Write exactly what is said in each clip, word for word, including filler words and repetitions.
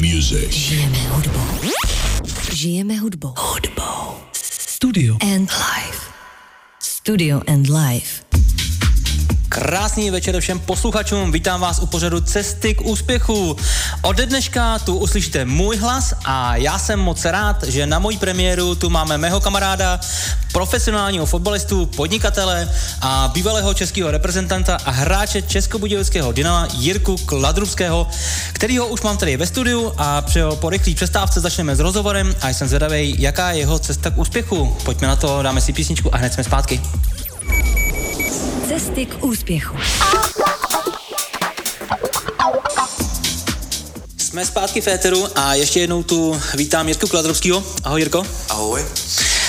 music. Žijeme hudbou. Žijeme hudbou. Hudbou. Studio and live. Studio and live. Krásný večer všem posluchačům, vítám vás u pořadu Cesty k úspěchu. Ode dneška tu uslyšíte můj hlas a já jsem moc rád, že na moji premiéru tu máme mého kamaráda, profesionálního fotbalistu, podnikatele a bývalého českého reprezentanta a hráče Českobudějovického Dynama Jirku Kladrubského, kterýho už mám tady ve studiu a po rychlé přestávce začneme s rozhovorem a jsem zvědavý, jaká je jeho cesta k úspěchu. Pojďme na to, dáme si písničku a hned jsme zpátky. Cesty k úspěchu. Jsme zpátky v éteru a ještě jednou tu vítám Jirku Kladrubskýho. Ahoj, Jirko. Ahoj.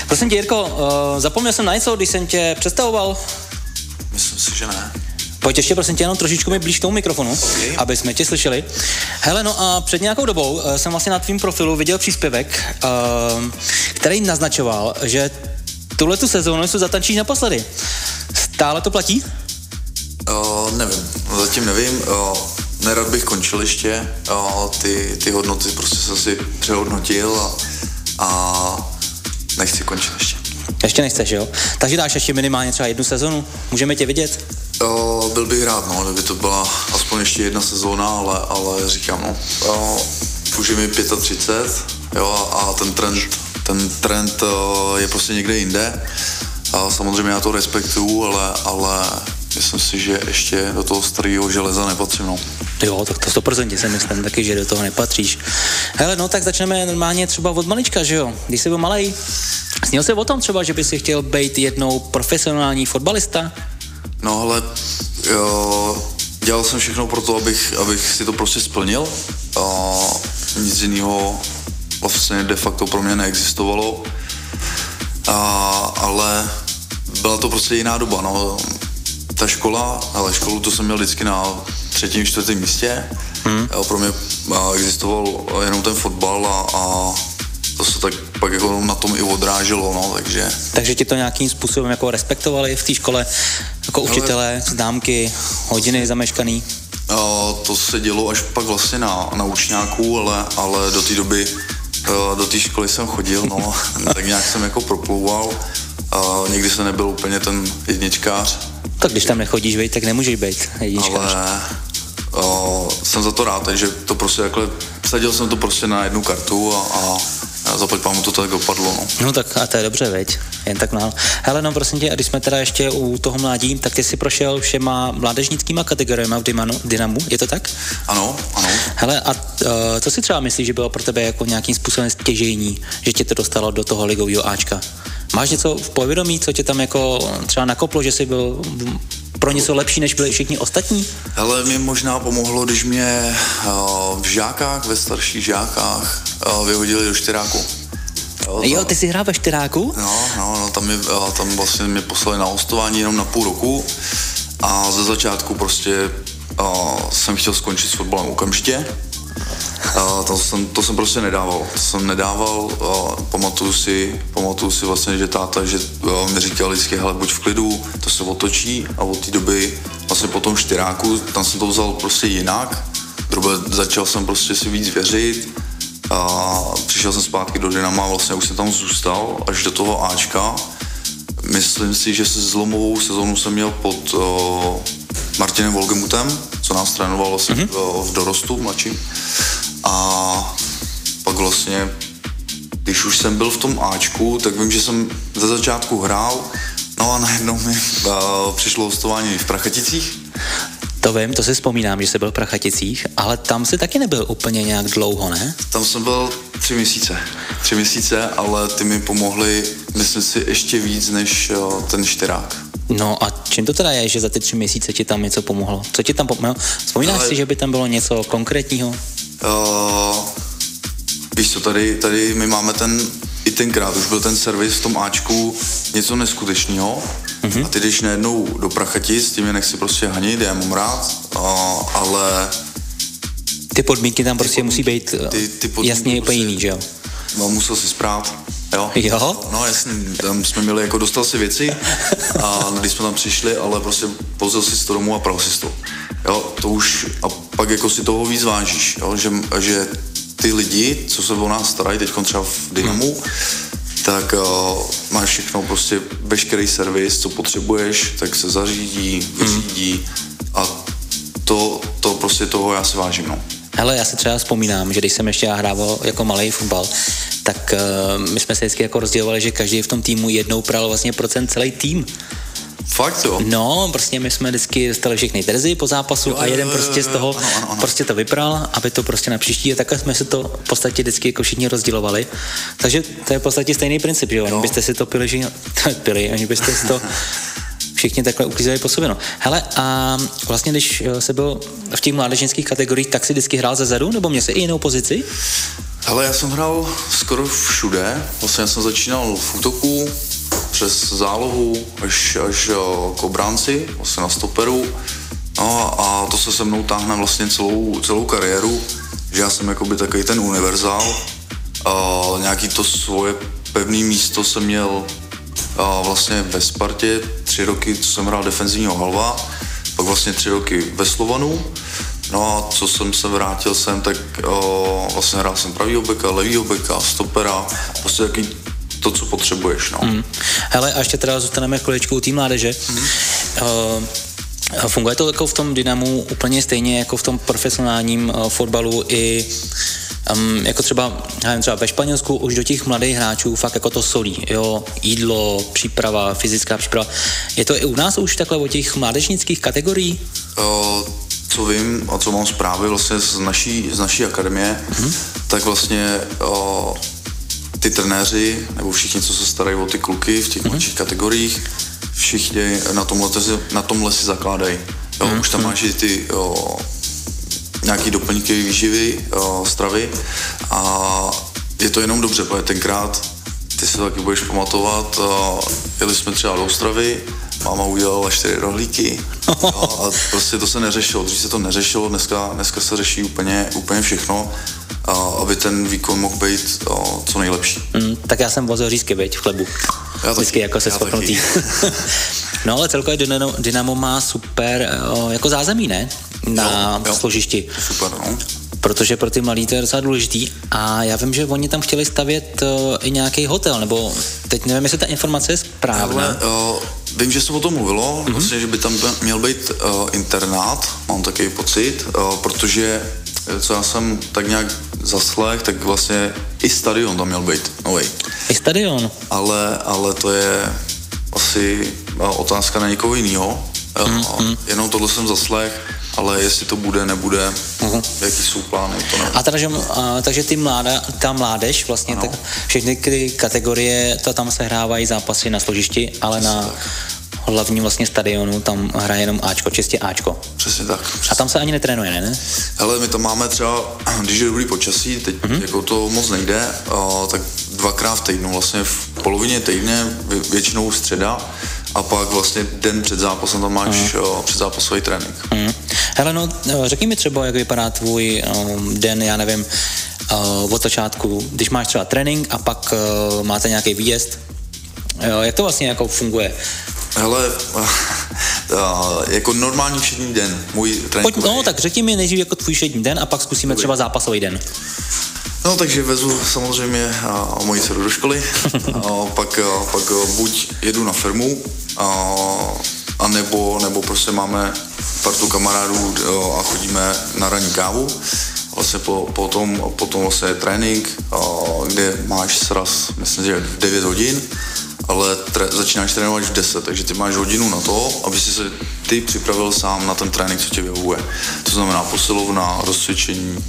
Prosím tě, Jirko, zapomněl jsem na něco, když jsem tě představoval? Myslím si, že ne. Pojď ještě, prosím tě, jenom trošičku mi blíž k tomu mikrofonu, okay, aby jsme tě slyšeli. Hele, no a před nějakou dobou jsem vlastně na tvým profilu viděl příspěvek, který naznačoval, že tuhletu sezónu se zatančíš naposledy. Stále to platí? Uh, nevím, zatím nevím. Uh, nerad bych končil ještě. Uh, ty, ty hodnoty prostě jsem si přehodnotil a, a nechci končit ještě. Ještě nechceš, jo? Takže dáš ještě minimálně třeba jednu sezonu. Můžeme tě vidět? Uh, byl bych rád, no, kdyby to byla aspoň ještě jedna sezóna, ale, ale říkám, no, uh, už je mi třicet pět, jo, a, a ten trend, ten trend uh, je prostě někde jinde. A samozřejmě já to respektuju, ale, ale myslím si, že ještě do toho starého železa nepatřím. No. Jo, tak to sto procent si myslím taky, že do toho nepatříš. Hele, no tak začneme normálně třeba od malička, že jo? Když jsi byl malej, snil jsi o tom třeba, že by si chtěl být jednou profesionální fotbalista? No ale jo, dělal jsem všechno pro to, abych, abych si to prostě splnil. A nic jiného vlastně de facto pro mě neexistovalo. A, ale byla to prostě jiná doba, no. Ta škola, ale školu to jsem měl vždycky na třetím, čtvrtém místě. Hmm. Pro mě existoval jenom ten fotbal a, a to se tak pak jako na tom i odráželo, no, takže... Takže ti to nějakým způsobem jako respektovali v té škole? Jako učitelé, známky, hodiny zameškaný? To se dělo až pak vlastně na, na učňáku, ale, ale do té doby... Do té školy jsem chodil, no, tak nějak jsem jako proplouval. A někdy jsem nebyl úplně ten jedničkář. Tak když tam nechodíš, vej, tak nemůžeš být jedničkář. Ale o, jsem za to rád, takže to prostě takhle, sadil jsem to prostě na jednu kartu a, a, a zaplať pámu to tak dopadlo, no. No tak a to je dobře, veď, jen tak nál. Hele, no prosím tě, a když jsme teda ještě u toho mládí, tak ty jsi prošel všema mládežnickýma kategoriemi v Dymanu, Dynamu, je to tak? Ano, ano. Hele, a e, co si třeba myslíš, že bylo pro tebe jako nějakým způsobem stěžejní, že tě to dostalo do toho ligového Ačka? Máš něco v povědomí, co tě tam jako třeba nakoplo, že jsi byl pro něco lepší, než byli všichni ostatní? Hele, mi možná pomohlo, když mě uh, v žákách, ve starších žákách uh, vyhodili do čtyráku. Jo, tam, jo, ty jsi hrál ve čtyráku? No, no, no tam, mě, uh, tam vlastně mě poslali na hostování jenom na půl roku a ze začátku prostě uh, jsem chtěl skončit s fotbalem okamžitě. Uh, to, jsem, to jsem prostě nedával, to jsem nedával, uh, pamatuju si, pamatuju si vlastně, že táta, že uh, mi říkal vždycky, hele, buď v klidu, to se otočí a od té doby vlastně po tom čtyráku, tam jsem to vzal prostě jinak, druhé začal jsem prostě si víc věřit a přišel jsem zpátky do Dynama a vlastně už jsem tam zůstal až do toho Ačka. Myslím si, že se zlomovou sezónu jsem měl pod uh, Martinem Volgemuttem, co nás trénoval vlastně mm-hmm. v, v dorostu mladším. A pak vlastně, když už jsem byl v tom Ačku, tak vím, že jsem ze začátku hrál, no a najednou mi uh, přišlo hostování v Prachaticích. To vím, to si vzpomínám, že jsi byl v Prachaticích, ale tam jsi taky nebyl úplně nějak dlouho, ne? Tam jsem byl tři měsíce. Tři měsíce, ale ty mi pomohly, myslím si, ještě víc než uh, ten čtyrák. No a čím to teda je, že za ty tři měsíce ti tam něco pomohlo? Co ti tam pomohlo? Vzpomínáš ale... si, že by tam bylo něco konkrétního? Uh, víš co, tady, tady my máme ten, i tenkrát už byl ten servis v tom Ačku něco neskutečného mm-hmm. a ty jdeš najednou do Prachatic, tím je nechci prostě hanit, já mám rád, uh, ale... Ty podmínky tam ty prostě podmínky, musí být ty, ty jasně úplně prostě, jiný, že jo? No, musel si sprát, jo? Jo? No jasně, tam jsme měli jako dostal si věci a když jsme tam přišli, ale prostě pozděl si to domů a pral si to. Jo, to už, a pak jako si toho víc vážíš, jo, že, že ty lidi, co se o nás starají, teď třeba v Dynamu, tak uh, máš všechno, prostě veškerý servis, co potřebuješ, tak se zařídí, vyřídí a to, to prostě toho já si vážím, no. Hele, já si třeba vzpomínám, že když jsem ještě hrával jako malej fotbal, tak uh, my jsme se vždycky jako rozdělovali, že každý v tom týmu jednou pral vlastně procent celý tým. Fakt jo? No, prostě my jsme vždycky dostali všechny drzy po zápasu jo, a jeden prostě z toho ano, ano, ano. prostě to vypral, aby to prostě na příští a takhle jsme se to v podstatě vždycky jako všichni rozdělovali. Takže to je v podstatě stejný princip, že jo? Oni byste si to pili, že... pili, oni byste si to... všichni takhle uklízeli po sobě. No. Hele, a vlastně, když se byl v těch mládežnických kategoriích, tak si vždycky hrál zezadu, nebo měl jsi i jinou pozici? Hele, já jsem hrál skoro všude. Vlastně jsem začínal v útoku, přes zálohu, až, až k obránci, vlastně na stoperu. No, a to se se mnou táhne vlastně celou, celou kariéru, že já jsem jakoby takový ten univerzál. A nějaký to svoje pevné místo jsem měl a vlastně ve Spartě tři roky, co jsem hrál defenzivního halva, pak vlastně tři roky ve Slovanu. No a co jsem se vrátil sem, tak o, vlastně hrál jsem pravýho beka, levýho beka, stopera, prostě taky to, co potřebuješ, no. Mm. Hele, a ještě teda zůstaneme chviličku u té mládeže. Mm. Uh, funguje to jako v tom Dynamu úplně stejně jako v tom profesionálním uh, fotbalu i Um, jako třeba, nevím, třeba ve Španělsku už do těch mladých hráčů fakt jako to solí, jo, jídlo, příprava, fyzická příprava. Je to i u nás už takhle o těch mládežnických kategorií? Uh, co vím a co mám zprávy vlastně z naší, z naší akademie, uh-huh. tak vlastně uh, ty trenéři nebo všichni, co se starají o ty kluky v těch uh-huh. mladších kategoriích, všichni na tomhle, na tomhle si zakládají. Jo, uh-huh. Už tam máš i ty... Jo, nějaký doplňky výživy, o, stravy a je to jenom dobře, protože tenkrát ty se taky budeš pamatovat, o, jeli jsme třeba do Ostravy, máma udělala čtyři rohlíky jo, a prostě to se neřešilo, dřív se to neřešilo, dneska, dneska se řeší úplně, úplně všechno, a, aby ten výkon mohl být o, co nejlepší. Mm, tak já jsem vozil řízky, veď, v chlebu, já vždycky taky, jako se schopnutý. No ale celkově Dynamo, Dynamo má super o, jako zázemí, ne? Na jo, jo. složišti. Super, no. Protože pro ty malí to je docela důležitý. A já vím, že oni tam chtěli stavět uh, i nějaký hotel, nebo teď nevím, jestli ta informace je správná. Ale, uh, vím, že se o tom mluvilo, mm-hmm. vlastně, že by tam měl být uh, internát, mám takový pocit, uh, protože co já jsem tak nějak zaslech, tak vlastně i stadion tam měl být nový. I stadion? Ale, ale to je asi uh, otázka na někoho jiného. Uh, mm-hmm. Jenom tohle jsem zaslech. Ale jestli to bude, nebude, uh-huh. jaký jsou plány, to nevím. A, teda, že, a takže ty mláda, ta mládež, vlastně tak, všechny ty kategorie, to tam se hrávají zápasy na složišti, ale přesně na tak. hlavním vlastně stadionu tam hraje jenom Ačko, čistě Ačko. Přesně tak. Přesně. A tam se ani netrénuje, ne? Hele, my tam máme třeba, když je dobrý počasí, teď uh-huh. jako to moc nejde, a, tak dvakrát v týdnu, vlastně v polovině týdne, vě, většinou středa, a pak vlastně den před zápasem tam máš uh-huh. předzápasový trénink. Uh-huh. Hele, no, řekni mi třeba, jak vypadá tvůj um, den, já nevím, uh, od začátku, když máš třeba trénink a pak uh, máte nějaký výjezd, uh, jak to vlastně jako funguje? Hele, uh, uh, jako normální všední den, můj trénink. Pojď, no, tak řekni mi nejdřív jako tvůj všední den a pak zkusíme třeba zápasový den. No, takže vezu samozřejmě a, moji dceru do školy, a, pak, a, pak buď jedu na firmu, a, a nebo, nebo prostě máme partu kamarádů a chodíme na ranní kávu. Vlastně po, potom, potom vlastně je trénink, a, kde máš sraz, myslím, že v devět hodin, ale tre, začínáš trénovat v deset, takže ty máš hodinu na to, aby si se ty připravil sám na ten trénink, co tě vyhovuje. To znamená posilovna, rozcvičení,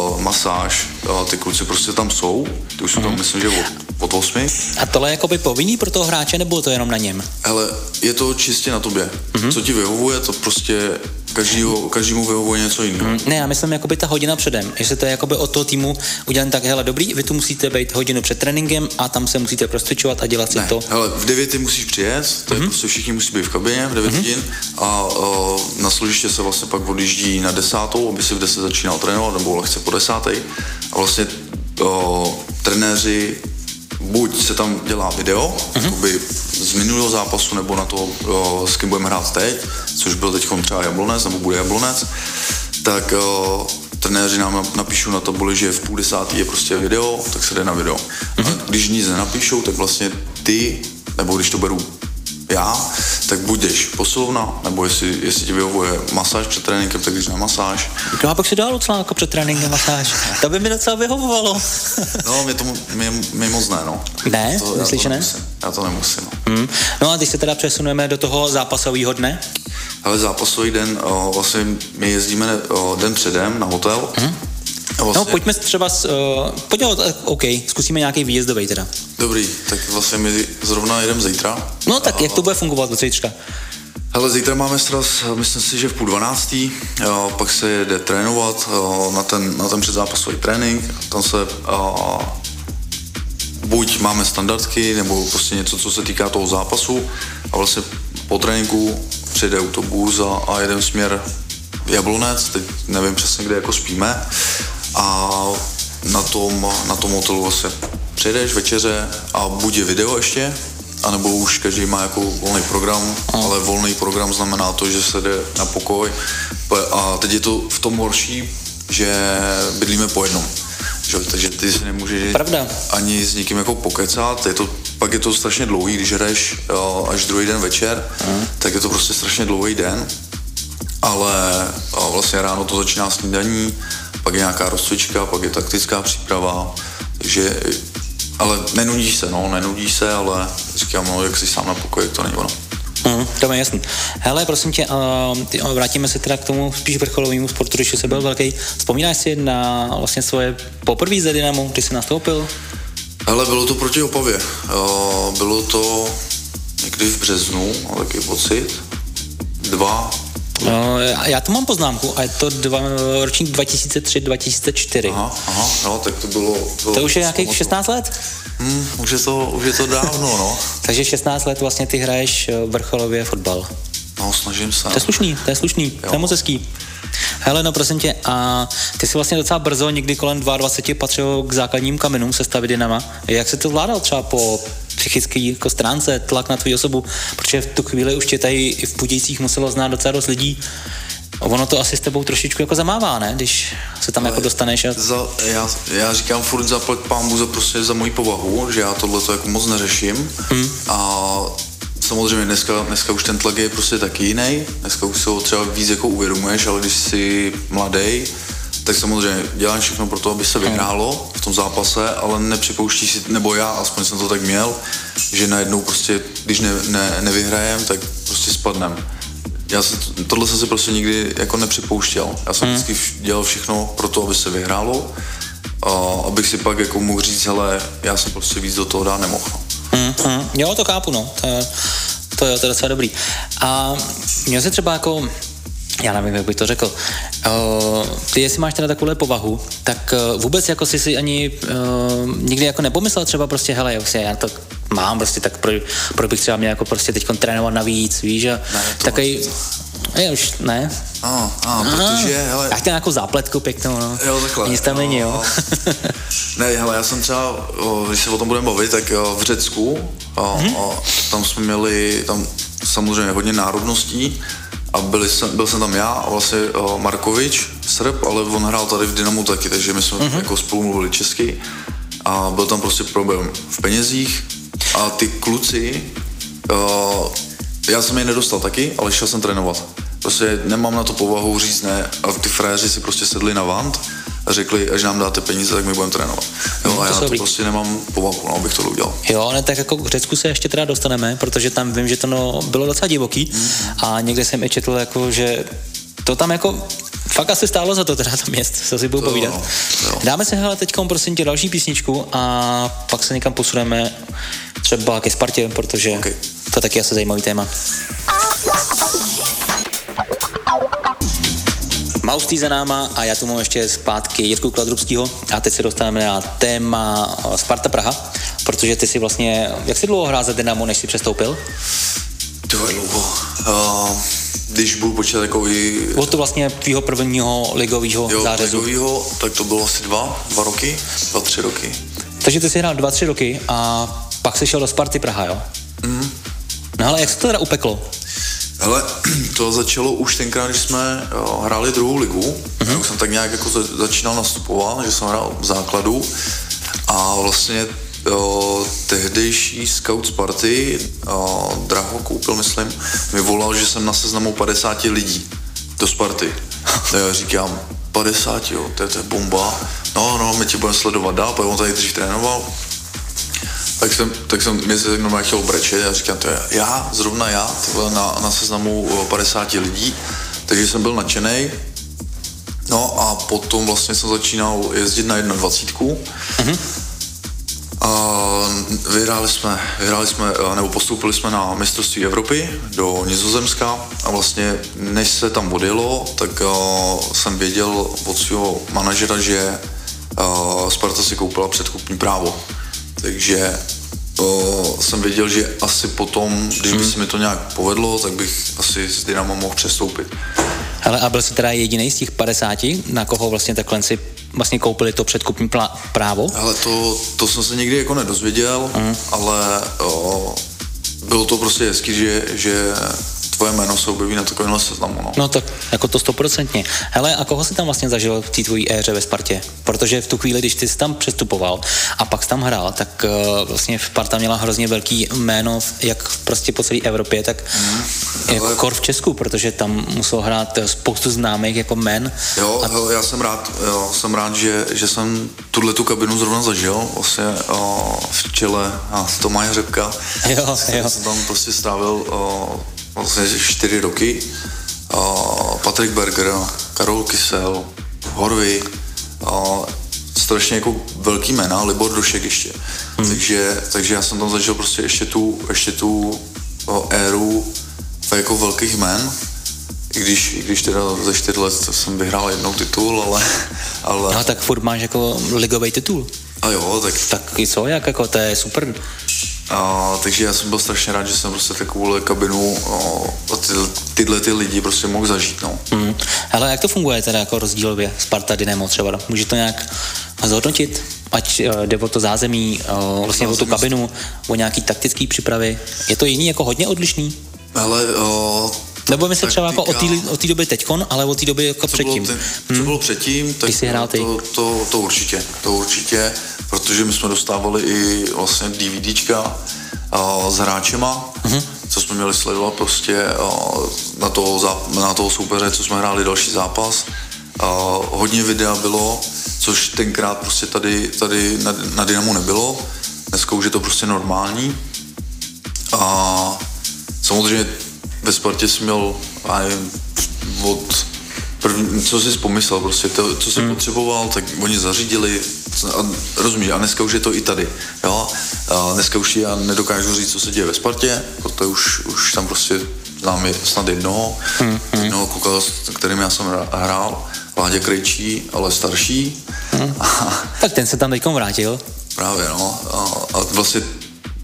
Uh, masáž, uh, ty kluci prostě tam jsou, ty už jsou tam, mm. myslím, že od, od osmi. A tohle je jakoby povinný pro toho hráče, nebo to jenom na něm? Hele, je to čistě na tobě. Mm-hmm. Co ti vyhovuje, to prostě každýho, každému vyhovuje něco jiného. Mm. Ne, já myslím, jakoby ta hodina předem, jestli to je jakoby od toho týmu udělaný tak, hele, dobrý, vy tu musíte být hodinu před tréninkem a tam se musíte prostřičovat a dělat si ne, to. Hele, v devět ty musíš přijet, to mm-hmm. je prostě všichni musí být v kabině v devět mm-hmm. hodin a uh, na služiště se vlastně pak odjíždí na desátou, aby si v deset začínal trénovat, nebo lehce po desátej a vlastně o, trenéři buď se tam dělá video mm-hmm. z minulého zápasu nebo na to, o, s kým budeme hrát teď, což byl teď třeba Jablonec nebo bude Jablonec, tak o, trenéři nám napíšou na tabuli, že v půl desátý je prostě video, tak se jde na video. Mm-hmm. A když nic nenapíšou, tak vlastně ty, nebo když to beru já, tak buď jdeš posilovna, nebo jestli, jestli ti vyhovuje masáž před tréninkem, tak jdeš na masáž. No a pak si dál docela před tréninkem masáž. To by mi docela vyhovovalo. No, mě to mě, mě moc ne, no. Ne? To, myslíš, že ne? Nemusím. Já to nemusím, no. Hmm. No a když se teda přesunujeme do toho zápasovýho dne? Hele, zápasový den, o, vlastně my jezdíme o, den předem na hotel. Hmm. Vlastně... No, pojďme třeba, s, uh, pojďme, OK, zkusíme nějaký výjezdový teda. Dobrý, tak vlastně my zrovna jedeme zítra. No tak, a, jak to bude fungovat do zítřka? Hele, zítra máme sraz, myslím si, že v půl dvanáctý, a pak se jede trénovat a, na, ten, na ten předzápasový trénink, tam se... A, buď máme standardky, nebo prostě něco, co se týká toho zápasu a vlastně po tréninku přijde autobus a, a jedeme směr Jablonec, teď nevím přesně, kde jako spíme a na tom, na tom hotelu vlastně přijdeš večeře a buď je video ještě, anebo už každý má jako volný program, ale volný program znamená to, že se jde na pokoj a teď je to v tom horší, že bydlíme po jednom. Že, takže ty si nemůžeš Pravda. ani s nikým jako pokecat, je to, pak je to strašně dlouhý, když hraješ jo, až druhý den večer, mm. tak je to prostě strašně dlouhý den, ale jo, vlastně ráno to začíná snídaní, pak je nějaká rozcvička, pak je taktická příprava, takže, ale nenudíš se, no, nenudíš se, ale říkám, no, jak jsi sám na pokoji, to není ono. Mm, to je jasný. Hele, prosím tě, uh, vrátíme se teda k tomu spíš vrcholovému sportu, když jsi byl velký. Vzpomínáš si na vlastně svoje poprvé za Dynamo, když jsi nastoupil? Hele, bylo to proti Opavě. Uh, bylo to někdy v březnu, ale jaký pocit? Dva. Uh, já to mám poznámku a je to dva, ročník dva tisíce tři dva tisíce čtyři. Aha, aha, no, tak to bylo... bylo to už je nějakých šestnáct let? Hmm, už, je to, už je to dávno, no. Takže šestnáct let vlastně ty hraješ vrcholově fotbal. No, snažím se. To je slušný, to je slušný, jo. To je moc hezký. Hele, no prosím tě, a ty jsi vlastně docela brzo, někdy kolem dvacet dva patřil k základním kamenům sestavy Dynama. Jak se to zvládal třeba po psychické jako stránce, tlak na tvou osobu? Protože v tu chvíli už tě tady i v Budějcích muselo znát docela dost lidí. Ono to asi s tebou trošičku jako zamává, ne? Když se tam ale jako dostaneš a... Za, já, já říkám furt zaplať pámbu za prostě za moji povahu, že já tohle to jako moc neřeším. Hmm. A samozřejmě dneska, dneska už ten tlak je prostě taky jiný. Dneska už se ho třeba víc jako uvědomuješ, ale když jsi mladý, tak samozřejmě děláš všechno pro to, aby se vyhrálo v tom zápase, ale nepřipouštíš si, nebo já aspoň jsem to tak měl, že najednou prostě, když ne, ne, nevyhrajem, tak prostě spadnem. Já se, tohle jsem si prostě nikdy jako nepřipouštěl. Já jsem hmm. vždycky dělal všechno pro to, aby se vyhrálo, a abych si pak jako mohl říct, hele, já jsem prostě víc do toho dát nemohl. Hmm, hmm. Jo, to chápu, no. To je, to je, to je docela dobrý. A měl jsi třeba jako, já nevím, jak bych to řekl, uh, ty jestli máš teda takovou povahu, tak uh, vůbec jako jsi si ani uh, nikdy jako nepomyslel třeba prostě, hele, jo, si, já to mám prostě, tak pro, pro bych třeba měl jako prostě teďkon trénovat navíc, víš, a takový... Ne, už ne. A, a, protože, hele... Já chtěl nějakou zápletku pěknou, no. Jo, takhle. Nic tam není, jo. Ne, hele, já jsem třeba, když se o tom budeme bavit, tak v Řecku, hmm. a, tam jsme měli, tam samozřejmě hodně národností, a byli jsem, byl jsem tam já a vlastně Markovič, Srb, ale on hrál tady v Dynamu taky, takže my jsme hmm. jako spolu mluvili česky a byl tam prostě problém v penězích a ty kluci, uh, já jsem je nedostal taky, ale šel jsem trénovat. Prostě nemám na to povahu říct ne a ty frajeři si prostě sedli na vant a řekli, až nám dáte peníze, tak my budeme trénovat. Jo, hmm, a já to dobrý. Prostě nemám povahu, no, abych to udělal. Jo, ne, tak jako k Řecku se ještě teda dostaneme, protože tam vím, že to no, bylo docela divoký hmm. a někde jsem i četl, jako, že to tam jako... Fakt asi stálo za to teda to město, co si budu to povídat. Jo, jo. Dáme se hele teďkom prosím tě další písničku a pak se někam posuneme třeba ke Spartě, protože okay. To je taky asi zajímavý téma. Maustý za náma a já tu mám ještě zpátky Jirku Kladrubskýho a teď se dostaneme na téma Sparta Praha, protože ty si vlastně, jak jsi dlouho hrál za Dynamo, než jsi přestoupil? To je dlouho. Uh... Když budu počítat takový... Bylo to vlastně tvýho prvního ligovýho jo, zářezu. Ligovýho, tak to bylo asi dva, dva roky, dva, tři roky. Takže ty jsi hrál dva, tři roky a pak jsi šel do Sparty Praha, jo? Mhm. No ale jak se to teda upeklo? Hele, to začalo už tenkrát, když jsme hráli druhou ligu. Mm-hmm. Já jsem tak nějak jako začínal nastupovat, že jsem hrál v základu. A vlastně o, tehdejší scout Sparty, o, Draho Koupil, myslím, mi volal, že jsem na seznamu padesáti lidí do Sparty. Tak já říkám, padesát, jo, to je, to je bomba. No, no, my tě budeme sledovat dál, protože on tady dřív trénoval. Tak jsem, tak jsem mě se jenom chtěl brečet a říkám, to je já, zrovna já, na, na seznamu padesáti lidí, takže jsem byl nadšenej. No a potom vlastně jsem začínal jezdit na jednadvacítku. Mm-hmm. A vyhráli jsme, vyhráli jsme, nebo postoupili jsme na mistrovství Evropy do Nizozemska a vlastně než se tam odjelo, tak uh, jsem věděl od svého manažera, že uh, Sparta si koupila předkupní právo. Takže uh, jsem věděl, že asi potom, když by se mi to nějak povedlo, tak bych asi s Dynamo mohl přestoupit. Hele, a byl jsi teda jedinej z těch padesáti, na koho vlastně takhle si vlastně koupili to předkupní plá- právo? Hele, to, to jsem se nikdy jako nedozvěděl, mm. ale uh, bylo to prostě hezky, že, že tvoje jméno se objeví na takovémhle seznamu. No. no tak jako to stoprocentně. Hele, a koho jsi tam vlastně zažil v té tvojí éře ve Spartě? Protože v tu chvíli, když ty jsi tam přestupoval a pak jsi tam hrál, tak uh, vlastně Sparta měla hrozně velký jméno, jak prostě po celé Evropě, tak hmm, jako hele, kor v Česku, protože tam musel hrát spoustu známých jako jmén. Jo, a... hele, já jsem rád, jo, jsem rád, že, že jsem tuhletu kabinu zrovna zažil, vlastně o, v čele a Tomáš Řepka. Jo, jo. Jsem tam prostě strávil o, vlastně čtyři roky. Uh, Patrick Berger, Karol Kysel, Horvy, uh, strašně jako velký jména, Libor Dušek ještě. Hmm. Takže, takže já jsem tam zažil prostě ještě tu, ještě tu uh, éru jako velkých jmén. I když, i když teda za čtyři let jsem vyhrál jednou titul, ale... ale... No tak furt máš jako ligový titul. A jo, tak... Tak i co, jak jako, to je super. A, takže já jsem byl strašně rád, že jsem prostě takovouhle kabinu a ty, tyhle ty lidi prostě mohl zažít, no. Mm. Hele, jak to funguje teda jako rozdílově Sparta Dynamo třeba? Může to nějak zhodnotit? Ať uh, jde o to zázemí, uh, vlastně o tu kabinu, o nějaký taktický přípravy. Je to jiný jako hodně odlišný? Hele, uh, nebo my se třeba jako o té době teďkon, ale o té době jako předtím. Bylo ten, hmm. Co bylo předtím, tak no, to, to, to určitě, to určitě, protože my jsme dostávali i vlastně DVDčka uh, s hráčema, mm-hmm. co jsme měli sledovat prostě uh, na, toho záp- na toho soupeře, co jsme hráli další zápas. Uh, hodně videa bylo, což tenkrát prostě tady, tady na, na Dynamu nebylo. Dneska už je to prostě normální. A samozřejmě ve Spartě jsi měl, já nevím, od první, co jsi pomyslel, prostě to, co jsi hmm. potřeboval, tak oni zařídili, a rozumíš, a dneska už je to i tady, jo, a dneska už já nedokážu říct, co se děje ve Spartě, protože už, už tam prostě znám je snad jednoho, hmm. jednoho kluka, s kterým já jsem hrál, Vládě Krejčí, ale starší. Hmm. A, tak ten se tam teďkom vrátil. Právě, no, a, a vlastně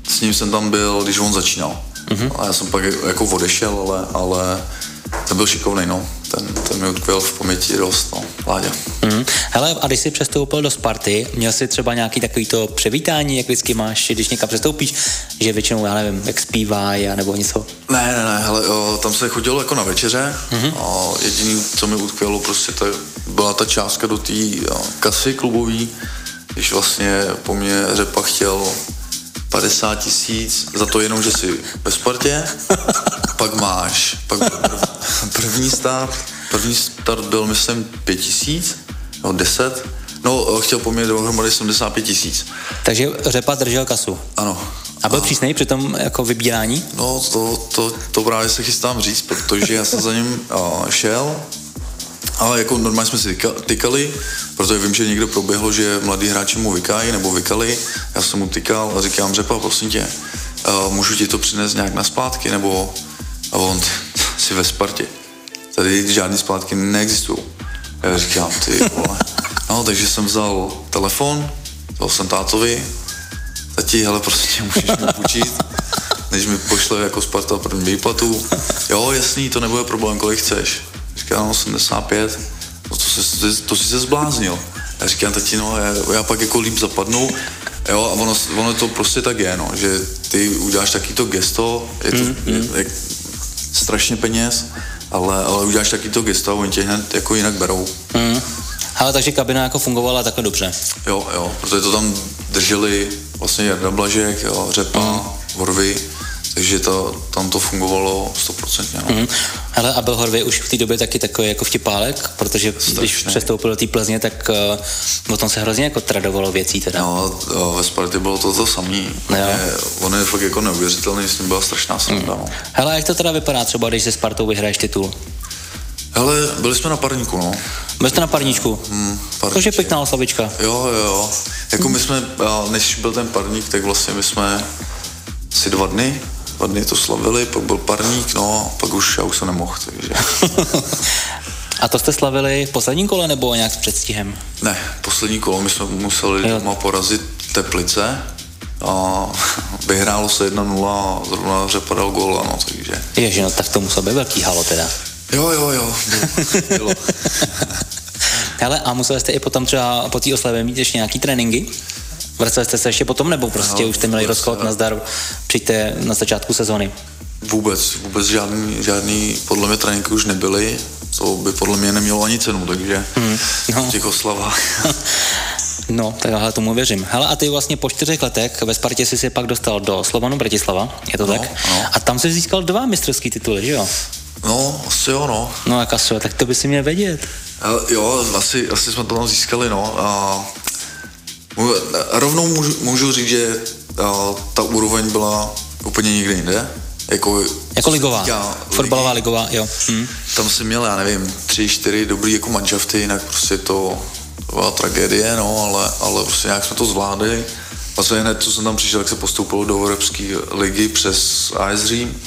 s ním jsem tam byl, když on začínal. Uhum. A já jsem pak jako odešel, ale, ale ten byl šikovnej, no. Ten, ten mi utkvěl v paměti dost, no, Vládě. Uhum. Hele, a když jsi přestoupil do Sparty, měl jsi třeba nějaký takový to přivítání, jak vždycky máš, když někam přestoupíš, že většinou, já nevím, jak zpívají, nebo něco? Ne, ne, ne, hele, o, tam se chodilo jako na večeře. O, jediný, co mi utkvělo, prostě ta, byla ta částka do té kasy klubový, když vlastně po mně Řepa chtěl padesát tisíc za to jenom, že jsi ve Spartě, pak máš, pak první start, první start byl, myslím, pět tisíc, no deset, no chtěl po mně dohromady sedmdesát pět tisíc. Takže Řepa držel kasu. Ano. A byl přísnej při tom jako vybírání? No to, to, to právě se chystám říct, protože já jsem za ním uh, šel, ale jako normálně jsme si tykali, protože vím, že někde proběhlo, že mladí hráči mu vykají nebo vykali. Já jsem mu tykal a říkám, Řepa, prosím tě, uh, můžu ti to přinést nějak na splátky, nebo a on, si ve Spartě. Tady žádný splátky neexistují. Já říkám, ty vole. No, takže jsem vzal telefon, vzal jsem tátovi, tati, hele, prostě můžeš mi půjčit, než mi pošle jako Sparta první výplatu. Jo, jasný, to nebude problém, kolik chceš. Říkám, no, sedmdesát pět, no to jsi, to jsi se zbláznil. Já říkám, tati, no, já, já pak jako líp zapadnu, jo, a ono, ono to prostě tak je, no, že ty uděláš takýto gesto, je to, mm-hmm. je, je, strašně peněz, ale, ale uděláš taky to gesto, oni tě hned jako jinak berou. Mm. Ale takže kabina jako fungovala takhle dobře. Jo, jo, protože to tam drželi vlastně Jarda Blažek, jo, Řepa, mm. Horvy, takže to, tam to fungovalo stoprocentně. No. Mm. Hele, a byl Horvy už v té době taky takový jako vtipálek, protože strašný. Když přestoupil do té Plzně, tak uh, o tom se hrozně jako tradovalo věcí teda. No, jo, ve Spartě bylo to to samý. No, je, on je fakt jako neuvěřitelný, s tím byla strašná sranda. Mm. No. Hele, jak to teda vypadá třeba, když se Spartou vyhraješ titul? Hele, byli jsme na parníku, no. Byli jste na parníčku? Hmm, parníčku. To je pěkná oslavička. Jo, jo. Jako my jsme, než byl ten parník, tak vlastně my jsme asi dva dny, dva dny to slavili, pak byl parník, no, pak už já už se nemohl, takže. A to jste slavili poslední kole nebo nějak s předstihem? Ne, poslední kolo, my jsme museli jo. doma porazit Teplice a vyhrálo se jedna nula a zrovna Řepa dal góla, no, takže. Ježi, no, tak to muselo být velký halo teda. Jo, jo, jo, bylo. Hele, a museli jste i potom třeba po té oslavě mít ještě nějaký tréninky? Vraceli jste se ještě potom, nebo prostě no, už jste měli rozklad nazdar, přijďte na začátku sezóny? Vůbec, vůbec žádný, žádný podle mě tréninky už nebyly, to by podle mě nemělo ani cenu, takže hmm, no. v těch oslavách. No, takhle tomu věřím. Hele, a ty vlastně po čtyřech letech ve Spartě jsi se pak dostal do Slovanu Bratislava, je to no, tak? No. A tam jsi získal dva mistrovský tituly, že jo? No, asi jo, no. No, jak asi, tak to by si měl vědět. E, jo, asi, asi jsme to tam získali, no. A, a rovnou můžu, můžu říct, že a, ta úroveň byla úplně nikde jinde. Jako, jako ligová, fotbalová ligová, jo. Hm. Tam jsem měl, já nevím, tři, čtyři dobrý jako manšafty, jinak prostě to, to byla tragédie, no, ale, ale prostě nějak jsme to zvládli. Vlastně hned, co jsem tam přišel, tak se postoupilo do Evropské ligy přes á es Řím.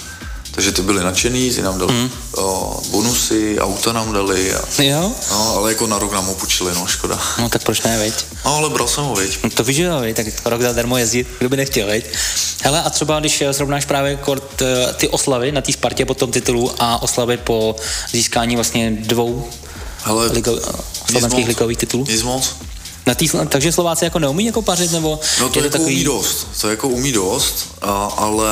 Takže ty byli nadšený, ty nám dali mm. o, bonusy, auta nám dali. A, jo? No, ale jako na rok nám ho půjčili, no, škoda. No tak proč ne, viď? No, ale bral jsem ho, viď? No, to víš, jo, viď? Tak rok zadarmo jezdí, kdo by nechtěl, viď? Hele, a třeba když srovnáš právě kort, ty oslavy na té Spartě po tom titulu a oslavy po získání vlastně dvou Hele, ligo- slovenských ligových titulů? Nic moc. Na tý, takže Slováci jako neumí jako pařit, nebo? No to, je to jako takový... umí dost, to jako umí dost, a, ale...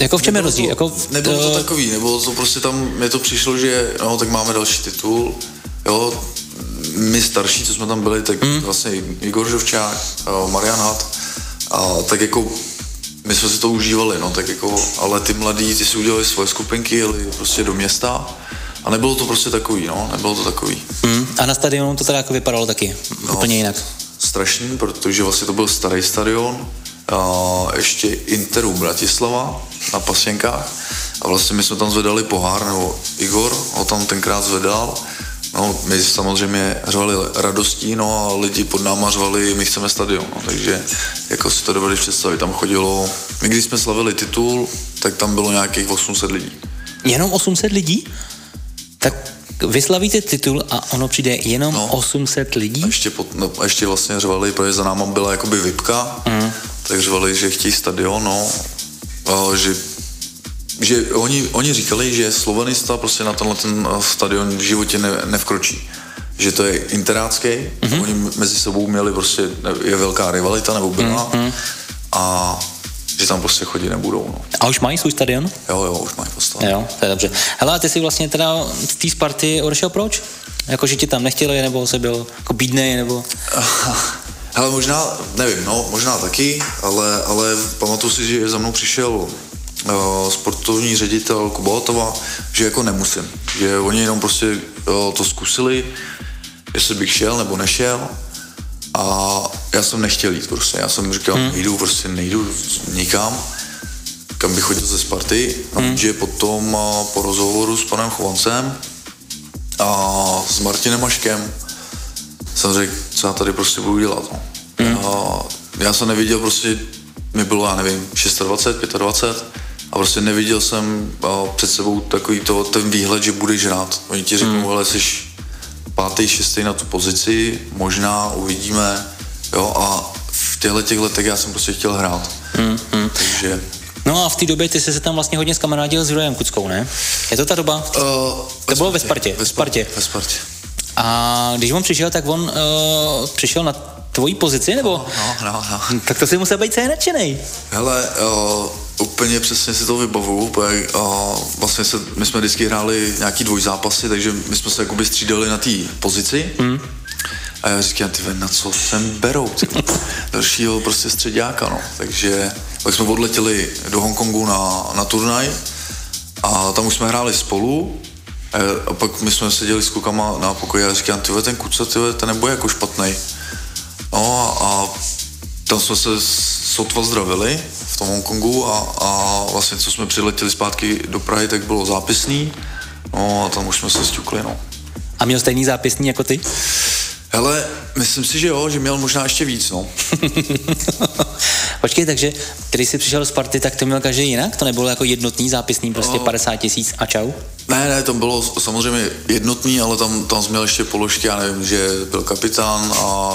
Jako v čem je rozdíl? Jako nebylo to takový, nebylo to prostě tam, mně to přišlo, že no, tak máme další titul, jo, my starší, co jsme tam byli, tak mm. vlastně Igor Žovčák, Marian Hat, a tak jako my jsme si to užívali, no, tak jako, ale ty mladí, ty si udělali svoje skupinky, jeli prostě do města a nebylo to prostě takový, no, nebylo to takový. Mm. A na stadionu to teda jako vypadalo taky, no, úplně jinak. Strašný, protože vlastně to byl starý stadion, Uh, ještě Interu Bratislava na Pasienkách a vlastně my jsme tam zvedali pohár, nebo Igor ho tam tenkrát zvedal, no my samozřejmě řvali radostí, no a lidi pod náma řvali, my chceme stadion, no, takže jako si to dovedeš představit, tam chodilo, my když jsme slavili titul, tak tam bylo nějakých osm set lidí. Jenom osm set lidí? Tak vyslavíte titul a ono přijde jenom no, osm set lidí? A ještě, pod, no, a ještě vlastně řvali, protože za náma byla jakoby vipka, mm. tak řvali, že chtějí stadion, no, a že, že oni, oni říkali, že Slovenista prostě na tenhle ten stadion v životě ne, nevkročí. Že to je interácký, mm-hmm. oni mezi sebou měli prostě, je velká rivalita, nebo byla, mm-hmm. a že tam prostě chodit nebudou, no. A už mají svůj stadion? Jo, jo, už mají postavit. Jo, to je dobře. Hele, a ty jsi vlastně teda z té Sparty odešel proč? Jako, že ti tam nechtěli, nebo se byl jako bídnej, nebo... Hele, možná, nevím, no, možná taky, ale, ale pamatuju si, že za mnou přišel uh, sportovní ředitel Kubatova, že jako nemusím, že oni jenom prostě uh, to zkusili, jestli bych šel nebo nešel a já jsem nechtěl jít prostě, já jsem říkal, hmm. nejdu, prostě nejdu nikam, kam bych chodil ze Sparty, hmm. že potom uh, po rozhovoru s panem Chovancem a s Martinem Maškem jsem řekl, co já tady prostě budu dělat. No. Mm. Já, já jsem neviděl prostě, mi bylo, já nevím, dvacet šest, dvacet pět a prostě neviděl jsem a před sebou takový to, ten výhled, že budeš hrát. Oni ti řeknou, mm. hele, jsi pátý, šestý na tu pozici, možná uvidíme, jo, a v těchto těch letech já jsem prostě chtěl hrát. Mm. Mm. Takže... No a v té době ty jsi se tam vlastně hodně zkamarádil s Jirem Kučkou, ne? Je to ta doba? Uh, to Spartě, bylo ve Spartě. Ve Spartě. Ve Spartě. A když on přišel, tak on uh, přišel na tvojí pozici, nebo? No, no, no. Tak to si musel být celý nadšenej. Hele, uh, úplně přesně si to vybavuju. A vlastně se, my jsme vždycky hráli nějaký dvojzápasy, takže my jsme se jakoby střídali na té pozici. Mm. A já říkám, ty ve, na co sem berou? Dalšího prostě středňáka, no. Takže tak jsme odletěli do Hongkongu na, na turnaj a tam už jsme hráli spolu. A pak my jsme seděli s klukama na pokoji a říkám, ty ve, ten Kuca, ty ve, ten nebude jako špatnej. No a tam jsme se sotva zdravili v tom Hongkongu a, a vlastně co jsme přiletěli zpátky do Prahy, tak bylo zápisný. No a tam už jsme se stukli, no. A měl stejný zápisný jako ty? Hele, myslím si, že jo, že měl možná ještě víc, no. Počkej, takže když jsi přišel z Sparty, tak to měl každý jinak? To nebylo jako jednotný zápisný, prostě no, padesát tisíc a čau? Ne, ne, to bylo samozřejmě jednotný, ale tam, tam jsi měl ještě položky, já nevím, že byl kapitán a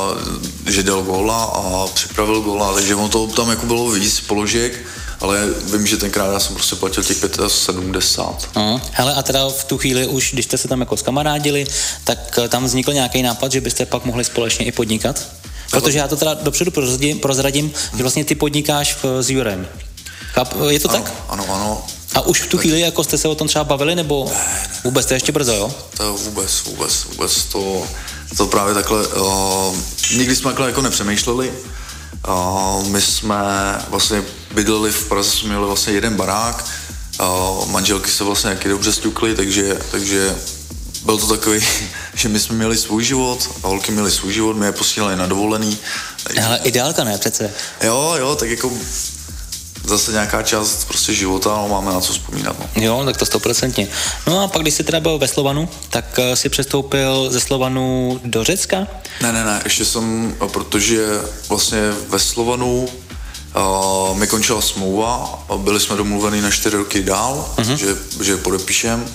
že dal góla a připravil góla, takže ono to tam jako bylo víc položek, ale vím, že tenkrát já jsem prostě platil těch sedmdesát pět. Uh, hele, a teda v tu chvíli už, když jste se tam jako zkamarádili, tak tam vznikl nějaký nápad, že byste pak mohli společně i podnikat? Protože já to teda dopředu prozradím, prozradím že vlastně ty podnikáš s Jurem. Je to ano, tak? Ano, ano. A už v tu tak chvíli jako jste se o tom třeba bavili, nebo ne, ne, vůbec to je ještě brzo, jo? To vůbec, vůbec, vůbec to, to právě takhle, uh, nikdy jsme takhle jako nepřemýšleli. Uh, my jsme vlastně bydleli v Praze, jsme měli vlastně jeden barák, uh, manželky se vlastně nějaký dobře stukly, takže, takže byl to takový, že my jsme měli svůj život, a holky měli svůj život, my je posílali na dovolený. Ale ideálka, ne přece? Jo, jo, tak jako zase nějaká část prostě života, no, máme na co vzpomínat. No. Jo, tak to stoprocentně. No a pak, když jsi teda byl ve Slovanu, tak jsi přestoupil ze Slovanu do Řecka? Ne, ne, ne, ještě jsem, protože vlastně ve Slovanu uh, mi končila smlouva, byli jsme domluveni na čtyři roky dál, uh-huh. že, že podepíšem,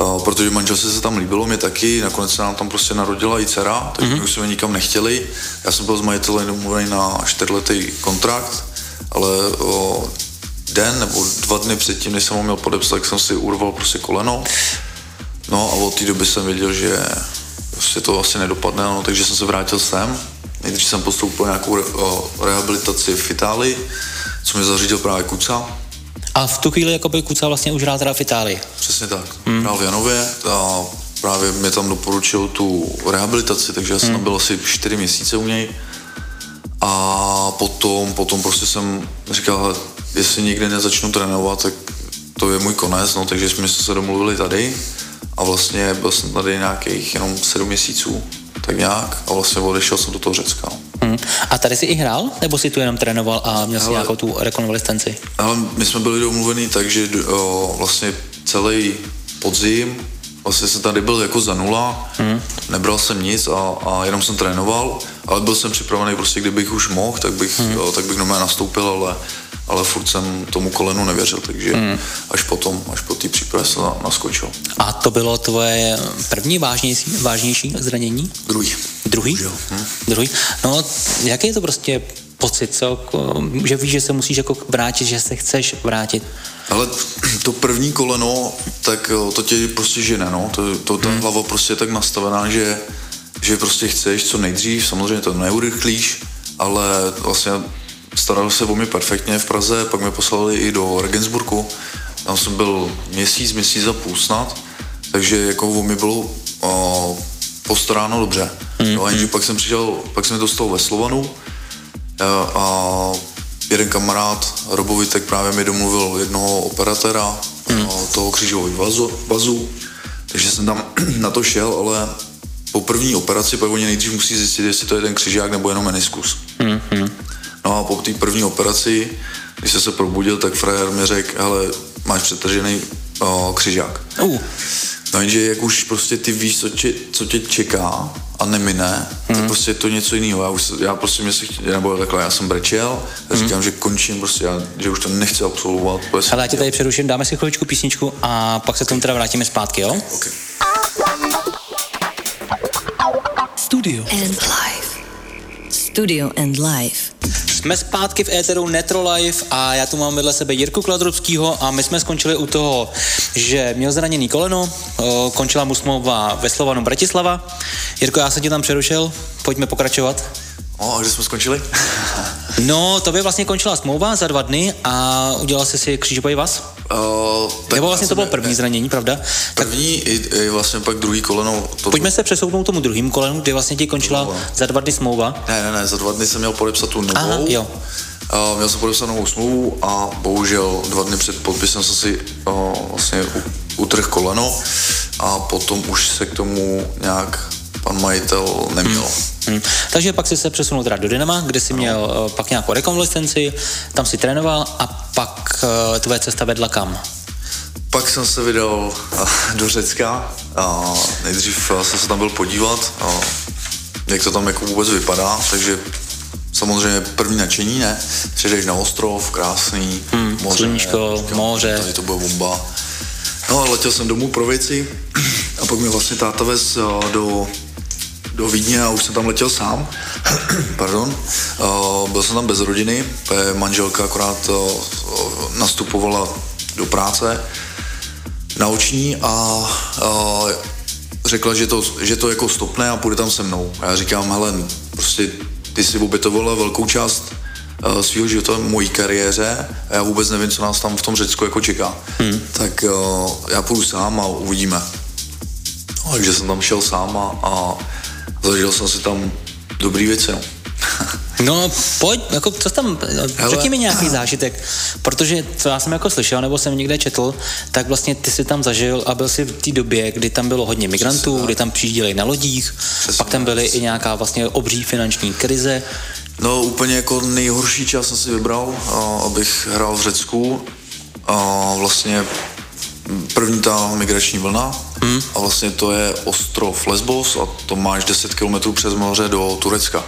uh, protože manželce se tam líbilo, mě taky, nakonec se nám tam prostě narodila i dcera, takže uh-huh. už jsme nikam nechtěli. Já jsem byl s majitelem domluvený na čtyřletý kontrakt, ale o, den nebo dva dny předtím, než jsem ho měl podepsat, tak jsem si urval prostě koleno. No a od té doby jsem věděl, že prostě to asi nedopadne, no, takže jsem se vrátil sem. Nejdřív jsem postoupil nějakou re, o, rehabilitaci v Itálii, co mě zařídil právě Kuca. A v tu chvíli jakoby Kuca vlastně už hrál teda v Itálii. Přesně tak, hmm. hrál v Janově a právě mě tam doporučil tu rehabilitaci, takže já jsem hmm. byl asi čtyři měsíce u něj. A potom, potom prostě jsem říkal, jestli nikdy nezačnu trénovat, tak to je můj konec, no, takže jsme se domluvili tady a vlastně byl jsem tady nějakých jenom sedm měsíců, tak nějak, a vlastně odešel jsem do toho Řecka. Hmm. A tady jsi i hrál, nebo jsi tu jenom trénoval a měl jsi hele, nějakou tu rekonvalescenci? Hele, my jsme byli domluveni, takže o, vlastně celý podzim, vlastně jsem tady byl jako za nula, hmm. nebral jsem nic a, a jenom jsem trénoval, ale byl jsem připravený prostě, kdybych už mohl, tak bych, hmm. jo, tak bych normálně nastoupil, ale, ale furt jsem tomu kolenu nevěřil, takže hmm. až potom, až po té přípravě se na, naskočil. A to bylo tvoje první vážnější, vážnější zranění? Druhý. Druhý? Hmm. Druhý. No, jaký je to prostě pocit, co? Že víš, že se musíš jako vrátit, že se chceš vrátit. Ale to první koleno, tak to tě prostě žene, no. To, to ta hmm. hlava prostě je tak nastavená, že, že prostě chceš co nejdřív, samozřejmě to neurychlíš, ale vlastně staral se o mě perfektně v Praze, pak mě poslali i do Regensburgu, tam jsem byl měsíc, měsíc a půl snad, takže jako o mě bylo o, postaráno dobře. Hmm. No, jenže pak jsem přišel, pak jsem mě dostal ve Slovanu, a jeden kamarád, Robovitek, právě mi domluvil jednoho operatéra mm. toho křížového vazu, vazu, takže jsem tam na to šel, ale po první operaci pak oni nejdřív musí zjistit, jestli to je ten křižák nebo jenom meniskus. Mm. No a po té první operaci, když jsem se probudil, tak frajer mi řekl, hele, máš přetržený o, křižák. Uh. No jenže jak už prostě ty víš, co tě, co tě čeká, a nemine, tak mm. prostě je to něco jiného. Já, už, já prostě mě se chtěl, nebo takhle, já jsem brečel, já říkám, mm. že končím prostě, já, že už to nechci absolvovat. Ale já tě tady přeruším, dáme si chviličku písničku a pak se k tomu teda vrátíme zpátky, jo? Okay. Studio and live. Studio and live. Jsme zpátky v éteru Netrolife a já tu mám vedle sebe Jirku Kladrubskýho a my jsme skončili u toho, že měl zraněný koleno, končila mu smlouva ve Slovanu Bratislava. Jirko, já jsem tě tam přerušil, pojďme pokračovat. O, a kde jsme skončili? No, to by vlastně končila smlouva za dva dny a udělal jsi si křížový vaz? Uh, Nebo vlastně to bylo první ne, zranění, pravda? První tak, i, i vlastně pak druhý koleno. To pojďme se přesouvnout tomu druhým kolenu, kdy vlastně ti končila no, za dva dny smlouva. Ne, ne, ne, za dva dny jsem měl podepsat tu novou. Aha, jo. Uh, měl jsem podepsat novou smlouvu a bohužel dva dny před podpisem jsem si uh, vlastně utrhl koleno a potom už se k tomu nějak pan majitel neměl. Hmm. Hmm. Takže pak jsi se přesunul teda do Dynama, kde jsi no. měl uh, pak nějakou rekonvalescenci, tam si trénoval a pak uh, tvoje cesta vedla kam? Pak jsem se vydal uh, do Řecka a uh, nejdřív uh, jsem se tam byl podívat, uh, jak to tam jako vůbec vypadá, takže samozřejmě první nadšení, ne? Přijdeš na ostrov, krásný, hmm, moře, sluníčko, říkám, moře. Tady to byla bomba. No a letěl jsem domů pro věci a pak mě vlastně táta vez uh, do... do Vídně a už jsem tam letěl sám, pardon, uh, byl jsem tam bez rodiny, manželka akorát uh, nastupovala do práce na oční a uh, řekla, že to, že to jako stopne a půjde tam se mnou. A já říkám, hele, prostě ty jsi obětovala velkou část uh, svýho života, mojí kariéře a já vůbec nevím, co nás tam v tom Řecku jako čeká. Hmm. Tak uh, já půjdu sám a uvidíme. No, takže jsem tam šel sám a, a zažil jsem si tam dobrý věci, no. No, pojď, jako, co tam, řekni mi nějaký zážitek, protože co já jsem jako slyšel, nebo jsem někde četl, tak vlastně ty jsi tam zažil a byl jsi v té době, kdy tam bylo hodně migrantů, přesně, kdy tam přijížděli na lodích, přesně, pak tam byly přesně. i nějaká vlastně obří finanční krize. No, úplně jako nejhorší čas jsem si vybral, abych hrál v Řecku, a vlastně první ta migrační vlna mm. a vlastně to je ostrov Lesbos a to máš deset kilometrů přes moře do Turecka.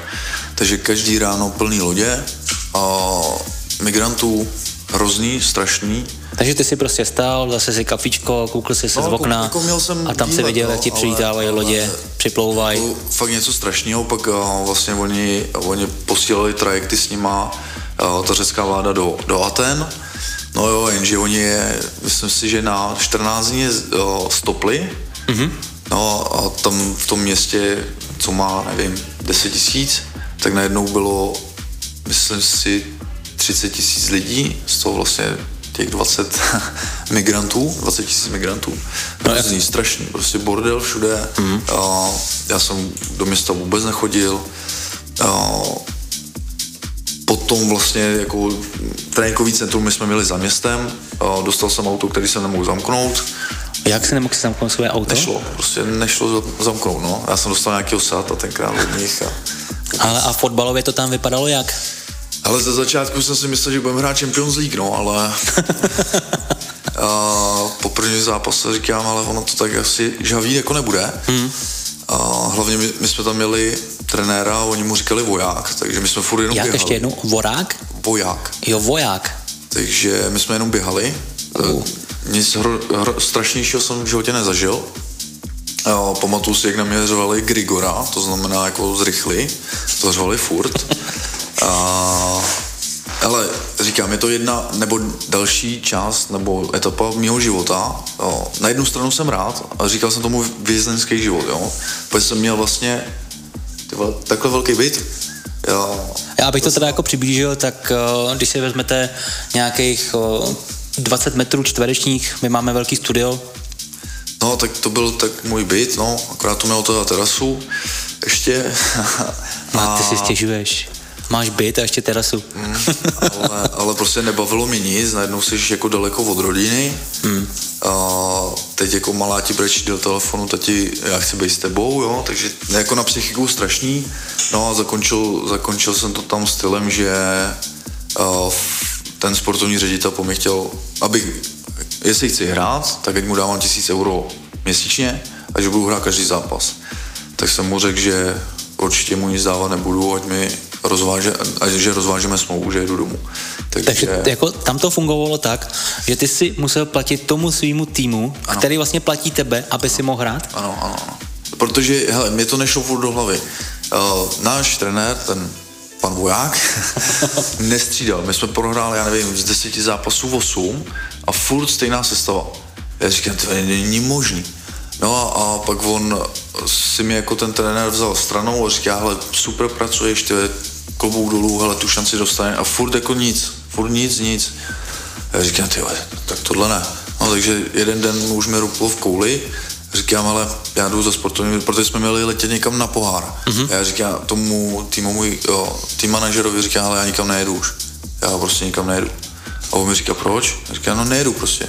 Takže každý ráno plný lodě a migrantů hrozný, strašný. Takže ty si prostě stál, zase si kafičko, koukl jsi se no, z okna jako a tam si viděl, no, jak ti přilítávají lodě, připlouvají. Jako fakt něco strašného, pak a, vlastně oni, oni posílali trajekty s nima, a, ta řecká vláda do, do Aten. No jo, jenže oni je, myslím si, že na čtrnáct dní stopli, mm-hmm. no a tam v tom městě, co má, nevím, deset tisíc, tak najednou bylo, myslím si, třicet tisíc lidí, z toho vlastně těch dvacet migrantů, dvacet tisíc migrantů. No, hrozný, strašný, prostě bordel všude, mm-hmm. a já jsem do města vůbec nechodil. A potom vlastně jako tréninkový centrum my jsme měli za městem, dostal jsem auto, který jsem nemohl zamknout. Jak si nemohl si zamknout svoje auto? Nešlo, prostě nešlo zamknout, no. Já jsem dostal nějakýho sáta tenkrát od nich. A... Ale a fotbalově to tam vypadalo jak? Ale ze začátku jsem si myslel, že budeme hrát Champions League, no, ale... po prvním zápase říkám, ale ono to tak asi žhavý jako nebude. Hmm. A hlavně my, my jsme tam měli trenéra a oni mu říkali voják, takže my jsme furt jenom Jak běhali. Jak ještě jednou? Vorák? Voják. Jo, voják. Takže my jsme jenom běhali. Uh. Nic hro, hro, strašnějšího jsem v životě nezažil. A pamatuju si, jak na mě řvali Grigora, to znamená jako zrychli. To řvali furt. A, ale říkám, je to jedna nebo další část nebo etapa mýho života. Jo. Na jednu stranu jsem rád a říkal jsem tomu vězeňský život, jo. Protože jsem měl vlastně tyhle, takhle velký byt. Jo. Já bych to teda jako přiblížil, tak když si vezmete nějakých dvacet metrů čtverečních, my máme velký studio. No, tak to byl tak můj byt, no, akorát to mělo teda terasu ještě. A, a ty si stěžuješ. Máš byt a ještě terasu. Mm, ale, ale prostě nebavilo mi nic, najednou jsi jako daleko od rodiny. Mm. A teď jako malá ti brečí do telefonu, tati, já chci být s tebou, jo, takže jako na psychiku strašný. No a zakončil, zakončil jsem to tam stylem, že uh, ten sportovní ředitel po mě chtěl, aby, jestli chci hrát, tak ať mu dávám tisíc euro měsíčně a že budu hrát každý zápas. Tak jsem mu řekl, že určitě mu nic dávat nebudu, ať mi rozváže, že rozvážeme smlouvu, že jedu domů. Takže, Takže jako tam to fungovalo tak, že ty si musel platit tomu svýmu týmu, ano. který vlastně platí tebe, aby ano. si mohl hrát? Ano, ano, ano. Protože, hele, mě to nešlo furt do hlavy. Uh, náš trenér, ten pan voják, nestřídal. My jsme prohráli, já nevím, z deseti zápasů osm a furt stejná sestava. Já říkám, to není možný. No a pak on si mě jako ten trenér vzal stranou a říká, hele, super pracuješ, ty klobouk dolů, hele, tu šanci dostane a furt jako nic, furt nic, nic. Já říkám, tyhle, tak tohle ne. No takže jeden den už mi ruplo v kouli, říkám, ale já jdu za sportovním, protože jsme měli letět někam na pohár. Mm-hmm. Já říkám tomu týmu, můj, jo, tým manažerovi, říkám, ale já nikam nejedu už. Já prostě nikam nejedu. A on mi říká, proč? Já říkám, no nejedu prostě.